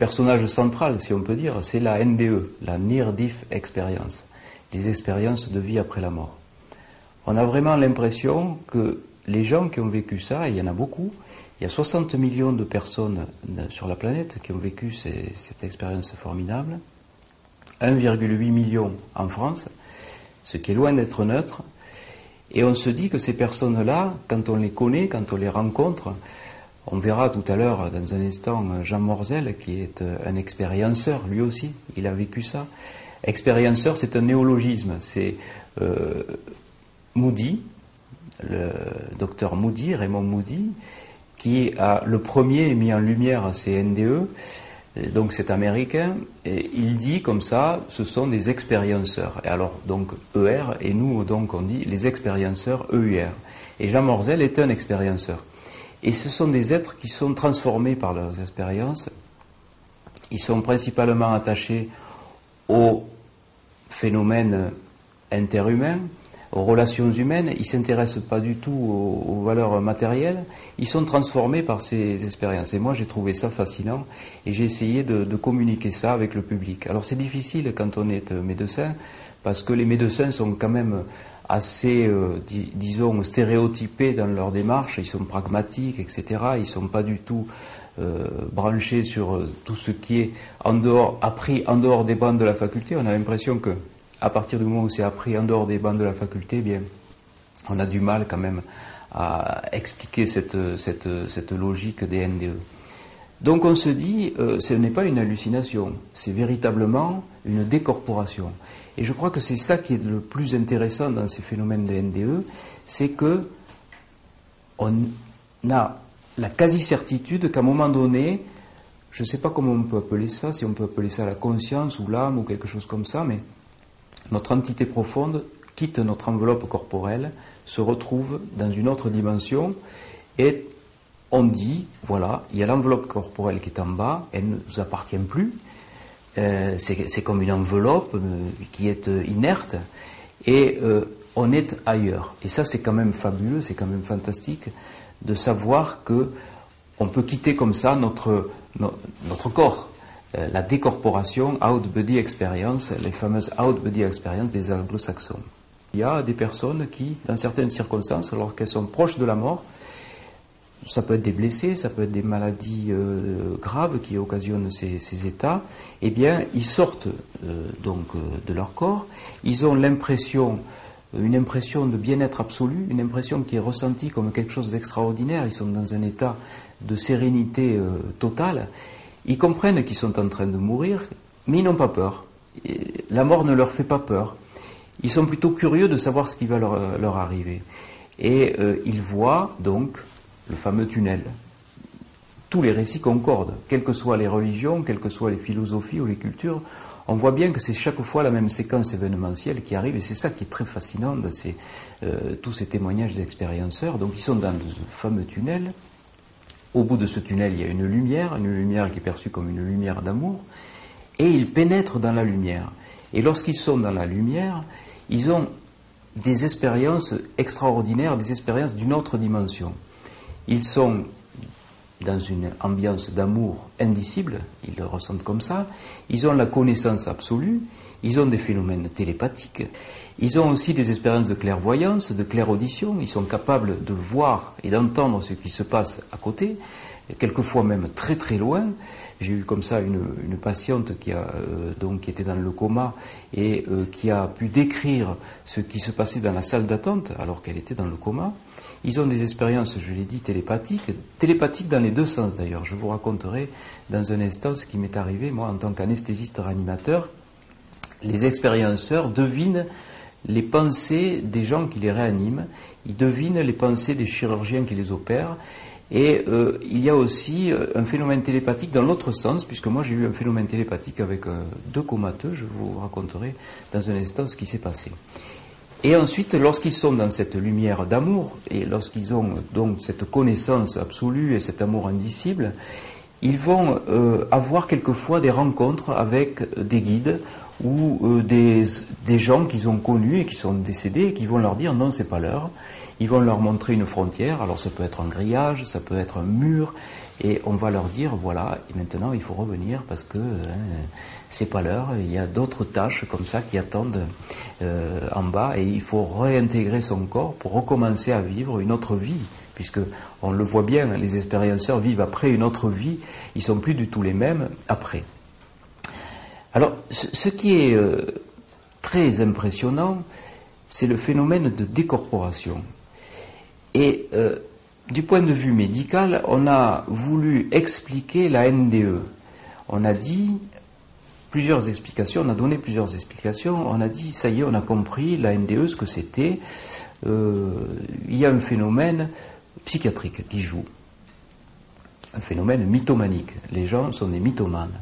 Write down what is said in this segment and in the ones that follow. personnage central, si on peut dire, c'est la NDE, la Near Death Experience, les expériences de vie après la mort. On a vraiment l'impression que les gens qui ont vécu ça, et il y en a beaucoup, il y a 60 millions de personnes sur la planète qui ont vécu cette expérience formidable, 1,8 million en France, ce qui est loin d'être neutre, et on se dit que ces personnes-là, quand on les connaît, quand on les rencontre, on verra tout à l'heure, dans un instant, Jean Morzel, qui est un expérienceur, lui aussi, il a vécu ça. Expérienceur, c'est un néologisme, c'est Moody, le docteur Moody, Raymond Moody, qui a le premier mis en lumière ces NDE, donc c'est américain, et il dit comme ça, ce sont des expérienceurs. Et alors, donc, ER, et nous, donc, on dit les expérienceurs EUR. Et Jean Morzel est un expérienceur. Et ce sont des êtres qui sont transformés par leurs expériences. Ils sont principalement attachés aux phénomènes interhumains, aux relations humaines. Ils ne s'intéressent pas du tout aux valeurs matérielles. Ils sont transformés par ces expériences. Et moi, j'ai trouvé ça fascinant et j'ai essayé de communiquer ça avec le public. Alors, c'est difficile quand on est médecin, parce que les médecins sont quand même assez, disons, stéréotypés dans leur démarche, ils sont pragmatiques, etc. Ils ne sont pas du tout branchés sur tout ce qui est appris en dehors des bancs de la faculté. On a l'impression que, à partir du moment où c'est appris en dehors des bancs de la faculté, eh bien, on a du mal quand même à expliquer cette logique des NDE. Donc on se dit, ce n'est pas une hallucination, c'est véritablement une décorporation. Et je crois que c'est ça qui est le plus intéressant dans ces phénomènes de NDE, c'est que on a la quasi-certitude qu'à un moment donné, je ne sais pas comment on peut appeler ça, si on peut appeler ça la conscience ou l'âme ou quelque chose comme ça, mais notre entité profonde quitte notre enveloppe corporelle, se retrouve dans une autre dimension et on dit, voilà, il y a l'enveloppe corporelle qui est en bas, elle ne nous appartient plus. C'est comme une enveloppe qui est inerte et on est ailleurs. Et ça, c'est quand même fabuleux, c'est quand même fantastique de savoir que on peut quitter comme ça notre corps. La décorporation, out-body experience, les fameuses out-body experience des anglo-saxons. Il y a des personnes qui, dans certaines circonstances, alors qu'elles sont proches de la mort, ça peut être des blessés, ça peut être des maladies graves qui occasionnent ces états, eh bien, ils sortent de leur corps, ils ont une impression de bien-être absolu, une impression qui est ressentie comme quelque chose d'extraordinaire, ils sont dans un état de sérénité totale, ils comprennent qu'ils sont en train de mourir, mais ils n'ont pas peur, et la mort ne leur fait pas peur, ils sont plutôt curieux de savoir ce qui va leur arriver, et ils voient donc le fameux tunnel. Tous les récits concordent, quelles que soient les religions, quelles que soient les philosophies ou les cultures, on voit bien que c'est chaque fois la même séquence événementielle qui arrive, et c'est ça qui est très fascinant dans tous ces témoignages d'expérienceurs. Donc ils sont dans ce fameux tunnel, au bout de ce tunnel il y a une lumière qui est perçue comme une lumière d'amour, et ils pénètrent dans la lumière. Et lorsqu'ils sont dans la lumière, ils ont des expériences extraordinaires, des expériences d'une autre dimension. Ils sont dans une ambiance d'amour indicible, ils le ressentent comme ça, ils ont la connaissance absolue, ils ont des phénomènes télépathiques, ils ont aussi des expériences de clairvoyance, de clairaudition, ils sont capables de voir et d'entendre ce qui se passe à côté, quelquefois même très très loin. J'ai eu comme ça une patiente qui était dans le coma et qui a pu décrire ce qui se passait dans la salle d'attente alors qu'elle était dans le coma. Ils ont des expériences, je l'ai dit, télépathiques dans les deux sens d'ailleurs. Je vous raconterai dans un instant ce qui m'est arrivé, moi, en tant qu'anesthésiste réanimateur. Les expérienceurs devinent les pensées des gens qui les réaniment, ils devinent les pensées des chirurgiens qui les opèrent. Et il y a aussi un phénomène télépathique dans l'autre sens, puisque moi j'ai eu un phénomène télépathique avec deux comateux, je vous raconterai dans un instant ce qui s'est passé. Et ensuite, lorsqu'ils sont dans cette lumière d'amour, et lorsqu'ils ont donc cette connaissance absolue et cet amour indicible, ils vont avoir quelquefois des rencontres avec des guides ou des gens qu'ils ont connus et qui sont décédés et qui vont leur dire « non, c'est pas l'heure ». Ils vont leur montrer une frontière, alors ça peut être un grillage, ça peut être un mur, et on va leur dire voilà, et maintenant il faut revenir parce que c'est pas l'heure, il y a d'autres tâches comme ça qui attendent en bas, et il faut réintégrer son corps pour recommencer à vivre une autre vie, puisque on le voit bien, les expérienceurs vivent après une autre vie, ils sont plus du tout les mêmes après. Alors ce qui est très impressionnant, c'est le phénomène de décorporation. Et du point de vue médical, on a voulu expliquer la NDE. On a dit plusieurs explications, on a donné plusieurs explications, on a dit ça y est, on a compris la NDE, ce que c'était. Il y a un phénomène psychiatrique qui joue, un phénomène mythomanique. Les gens sont des mythomanes.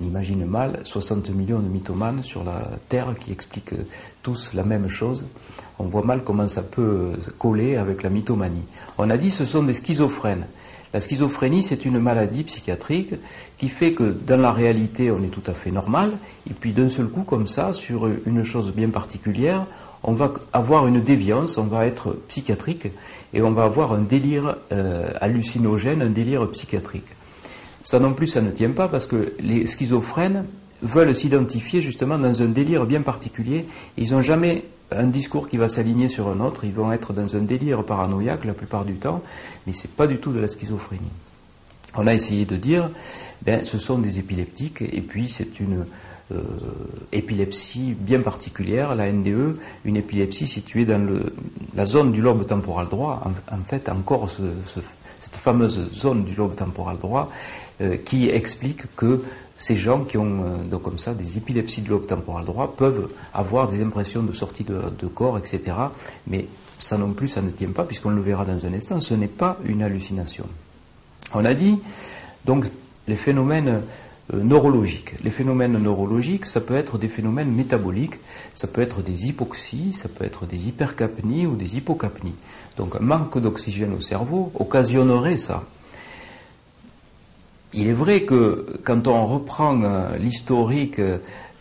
On imagine mal 60 millions de mythomanes sur la Terre qui expliquent tous la même chose. On voit mal comment ça peut coller avec la mythomanie. On a dit ce sont des schizophrènes. La schizophrénie, c'est une maladie psychiatrique qui fait que dans la réalité, on est tout à fait normal. Et puis d'un seul coup, comme ça, sur une chose bien particulière, on va avoir une déviance, on va être psychiatrique et on va avoir un délire hallucinogène, un délire psychiatrique. Ça non plus, ça ne tient pas, parce que les schizophrènes veulent s'identifier justement dans un délire bien particulier. Ils n'ont jamais un discours qui va s'aligner sur un autre. Ils vont être dans un délire paranoïaque la plupart du temps, mais ce n'est pas du tout de la schizophrénie. On a essayé de dire, ben, ce sont des épileptiques, et puis c'est une épilepsie bien particulière, la NDE, une épilepsie située dans la zone du lobe temporal droit, en fait encore cette fameuse zone du lobe temporal droit, qui explique que ces gens qui ont donc comme ça des épilepsies du lobe temporal droit peuvent avoir des impressions de sortie de corps, etc. Mais ça non plus, ça ne tient pas, puisqu'on le verra dans un instant, ce n'est pas une hallucination. On a dit, donc, les phénomènes neurologiques. Les phénomènes neurologiques, ça peut être des phénomènes métaboliques, ça peut être des hypoxies, ça peut être des hypercapnies ou des hypocapnies. Donc un manque d'oxygène au cerveau occasionnerait ça. Il est vrai que quand on reprend l'historique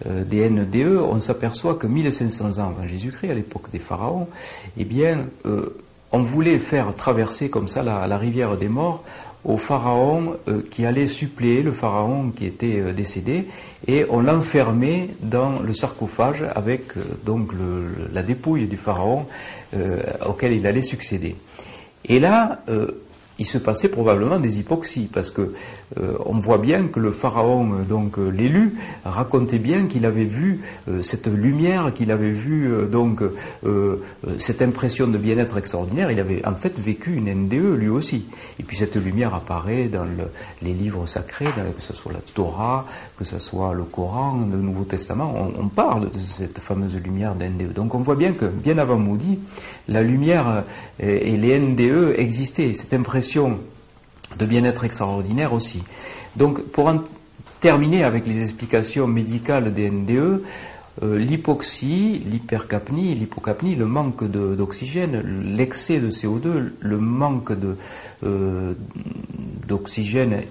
des NDE, on s'aperçoit que 1500 ans avant Jésus-Christ, à l'époque des pharaons, eh bien, on voulait faire traverser comme ça la rivière des morts au pharaon qui allait suppléer le pharaon qui était décédé, et on l'enfermait dans le sarcophage avec donc la dépouille du pharaon auquel il allait succéder. Et là, il se passait probablement des hypoxies, parce que on voit bien que le pharaon, donc l'élu, racontait bien qu'il avait vu cette lumière, qu'il avait vu cette impression de bien-être extraordinaire. Il avait en fait vécu une NDE lui aussi. Et puis cette lumière apparaît dans les livres sacrés, que ce soit la Torah, que ce soit le Coran, le Nouveau Testament. On parle de cette fameuse lumière d'NDE. Donc on voit bien que bien avant Moody, la lumière et les NDE existaient. Cette impression de bien-être extraordinaire aussi. Donc, pour en terminer avec les explications médicales des NDE, l'hypoxie, l'hypercapnie, l'hypocapnie, le manque d'oxygène, l'excès de CO2, le manque d'oxygène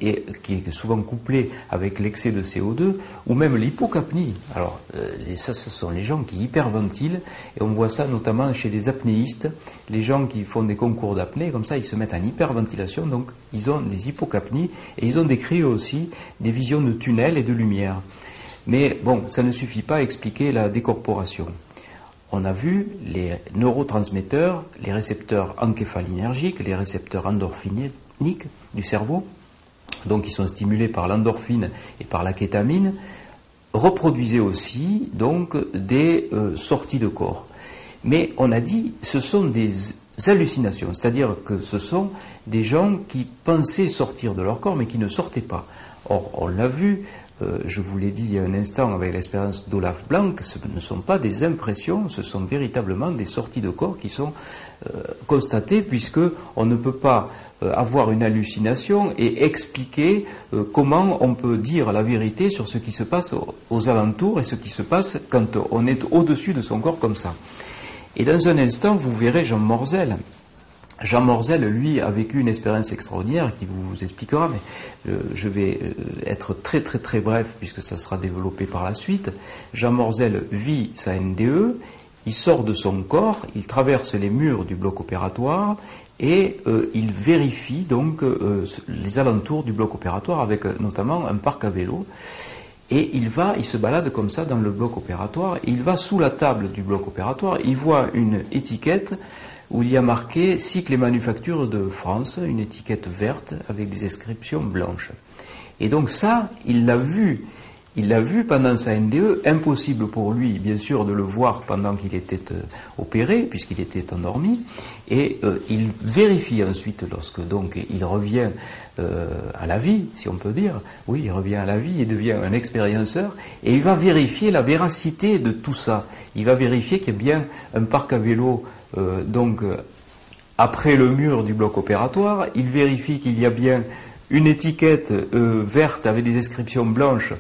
qui est souvent couplé avec l'excès de CO2, ou même l'hypocapnie. Alors, ça, ce sont les gens qui hyperventilent, et on voit ça notamment chez les apnéistes, les gens qui font des concours d'apnée, comme ça, ils se mettent en hyperventilation, donc ils ont des hypocapnies, et ils ont décrit aussi des visions de tunnels et de lumière. Mais bon, ça ne suffit pas à expliquer la décorporation. On a vu les neurotransmetteurs, les récepteurs encéphalinergiques, les récepteurs endorphiniques du cerveau, donc qui sont stimulés par l'endorphine et par la kétamine, reproduisaient aussi donc des sorties de corps. Mais on a dit, ce sont des hallucinations, c'est-à-dire que ce sont des gens qui pensaient sortir de leur corps mais qui ne sortaient pas. Or, on l'a vu, je vous l'ai dit il y a un instant avec l'expérience d'Olaf Blanc, ce ne sont pas des impressions, ce sont véritablement des sorties de corps qui sont constatées, puisque on ne peut pas avoir une hallucination et expliquer comment on peut dire la vérité sur ce qui se passe aux alentours et ce qui se passe quand on est au-dessus de son corps comme ça. Et dans un instant, vous verrez Jean Morzel. Jean Morzel, lui, a vécu une expérience extraordinaire qui vous expliquera, mais je vais être très très très bref puisque ça sera développé par la suite. Jean Morzel vit sa NDE, Il sort de son corps, il traverse les murs du bloc opératoire et il vérifie donc les alentours du bloc opératoire avec notamment un parc à vélo. Et il se balade comme ça dans le bloc opératoire, il va sous la table du bloc opératoire, il voit une étiquette où il y a marqué « Cycle et manufacture de France », une étiquette verte avec des inscriptions blanches. Et donc ça, il l'a vu pendant sa NDE, impossible pour lui, bien sûr, de le voir pendant qu'il était opéré, puisqu'il était endormi, et il vérifie ensuite, lorsque donc il revient à la vie, si on peut dire, oui, il revient à la vie, il devient un expérienceur, et il va vérifier la véracité de tout ça, il va vérifier qu'il y a bien un parc à vélo, donc, après le mur du bloc opératoire, il vérifie qu'il y a bien une étiquette verte avec des inscriptions blanches,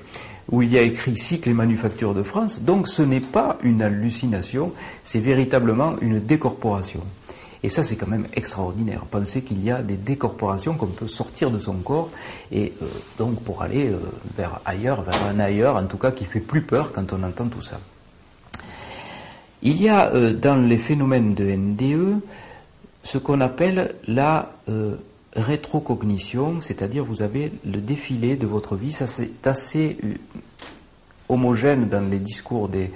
où il y a écrit « Cycle et manufacture de France », donc ce n'est pas une hallucination, c'est véritablement une décorporation. Et ça, c'est quand même extraordinaire. Penser qu'il y a des décorporations, qu'on peut sortir de son corps, et donc pour aller vers un ailleurs, en tout cas qui fait plus peur quand on entend tout ça. Il y a dans les phénomènes de NDE, ce qu'on appelle la... rétrocognition, c'est-à-dire vous avez le défilé de votre vie, ça c'est assez homogène dans les discours des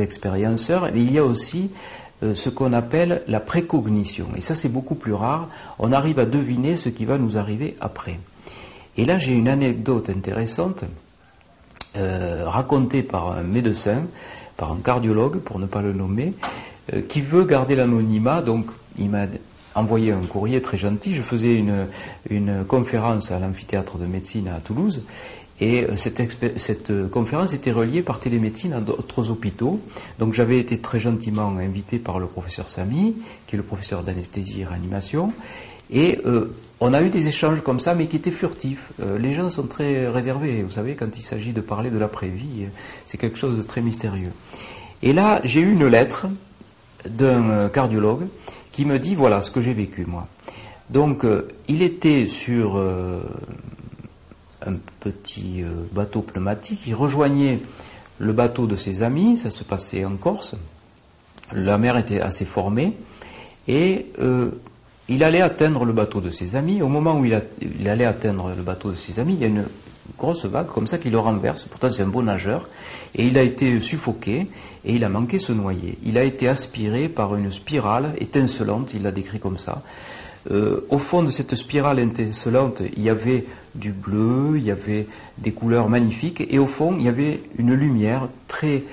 expérienceurs. Il y a aussi ce qu'on appelle la précognition, et ça c'est beaucoup plus rare, on arrive à deviner ce qui va nous arriver après. Et là j'ai une anecdote intéressante racontée par un médecin, par un cardiologue pour ne pas le nommer, qui veut garder l'anonymat, donc il m'a envoyé un courrier très gentil. Je faisais une conférence à l'amphithéâtre de médecine à Toulouse et cette conférence était reliée par télémédecine à d'autres hôpitaux. Donc j'avais été très gentiment invité par le professeur Samy, qui est le professeur d'anesthésie et réanimation, et on a eu des échanges comme ça, mais qui étaient furtifs. Les gens sont très réservés, vous savez, quand il s'agit de parler de l'après-vie, c'est quelque chose de très mystérieux. Et là, j'ai eu une lettre d'un cardiologue qui me dit « voilà ce que j'ai vécu moi ». Donc il était sur un petit bateau pneumatique, il rejoignait le bateau de ses amis, ça se passait en Corse, la mer était assez formée, et il allait atteindre le bateau de ses amis. Au moment où il allait atteindre le bateau de ses amis, il y a une grosse vague comme ça qui le renverse, pourtant c'est un bon nageur, et il a été suffoqué et il a manqué se noyer. Il a été aspiré par une spirale étincelante, il l'a décrit comme ça. Au fond de cette spirale étincelante, il y avait du bleu, il y avait des couleurs magnifiques, et au fond il y avait une lumière très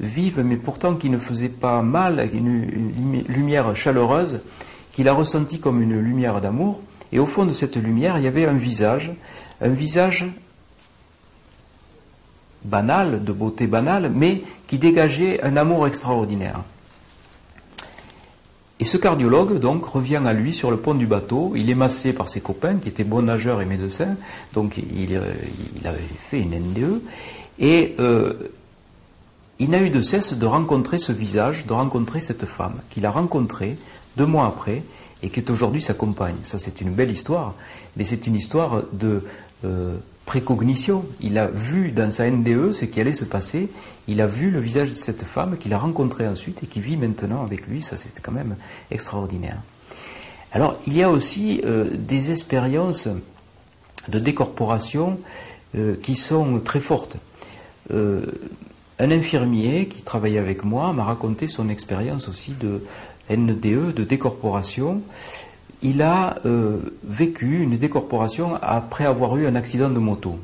vive, mais pourtant qui ne faisait pas mal, une lumière chaleureuse, qu'il a ressentie comme une lumière d'amour. Et au fond de cette lumière, il y avait un visage banal, de beauté banale, mais qui dégageait un amour extraordinaire. Et ce cardiologue, donc, revient à lui sur le pont du bateau. Il est massé par ses copains, qui étaient bons nageurs et médecins. Donc, il avait fait une NDE. Et il n'a eu de cesse de rencontrer ce visage, de rencontrer cette femme, qu'il a rencontrée 2 mois après, et qui est aujourd'hui sa compagne. Ça, c'est une belle histoire, mais c'est une histoire de... précognition. Il a vu dans sa NDE ce qui allait se passer, il a vu le visage de cette femme qu'il a rencontrée ensuite et qui vit maintenant avec lui, ça c'était quand même extraordinaire. Alors il y a aussi des expériences de décorporation qui sont très fortes. Un infirmier qui travaillait avec moi m'a raconté son expérience aussi de NDE, de décorporation. Il a vécu une décorporation après avoir eu un accident de moto.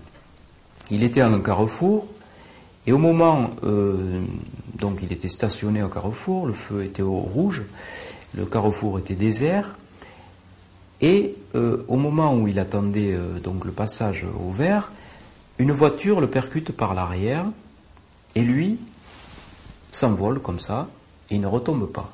Il était à un carrefour, et au moment, donc il était stationné au carrefour, le feu était au rouge, le carrefour était désert, et au moment où il attendait donc le passage au vert, une voiture le percute par l'arrière, et lui s'envole comme ça, et il ne retombe pas.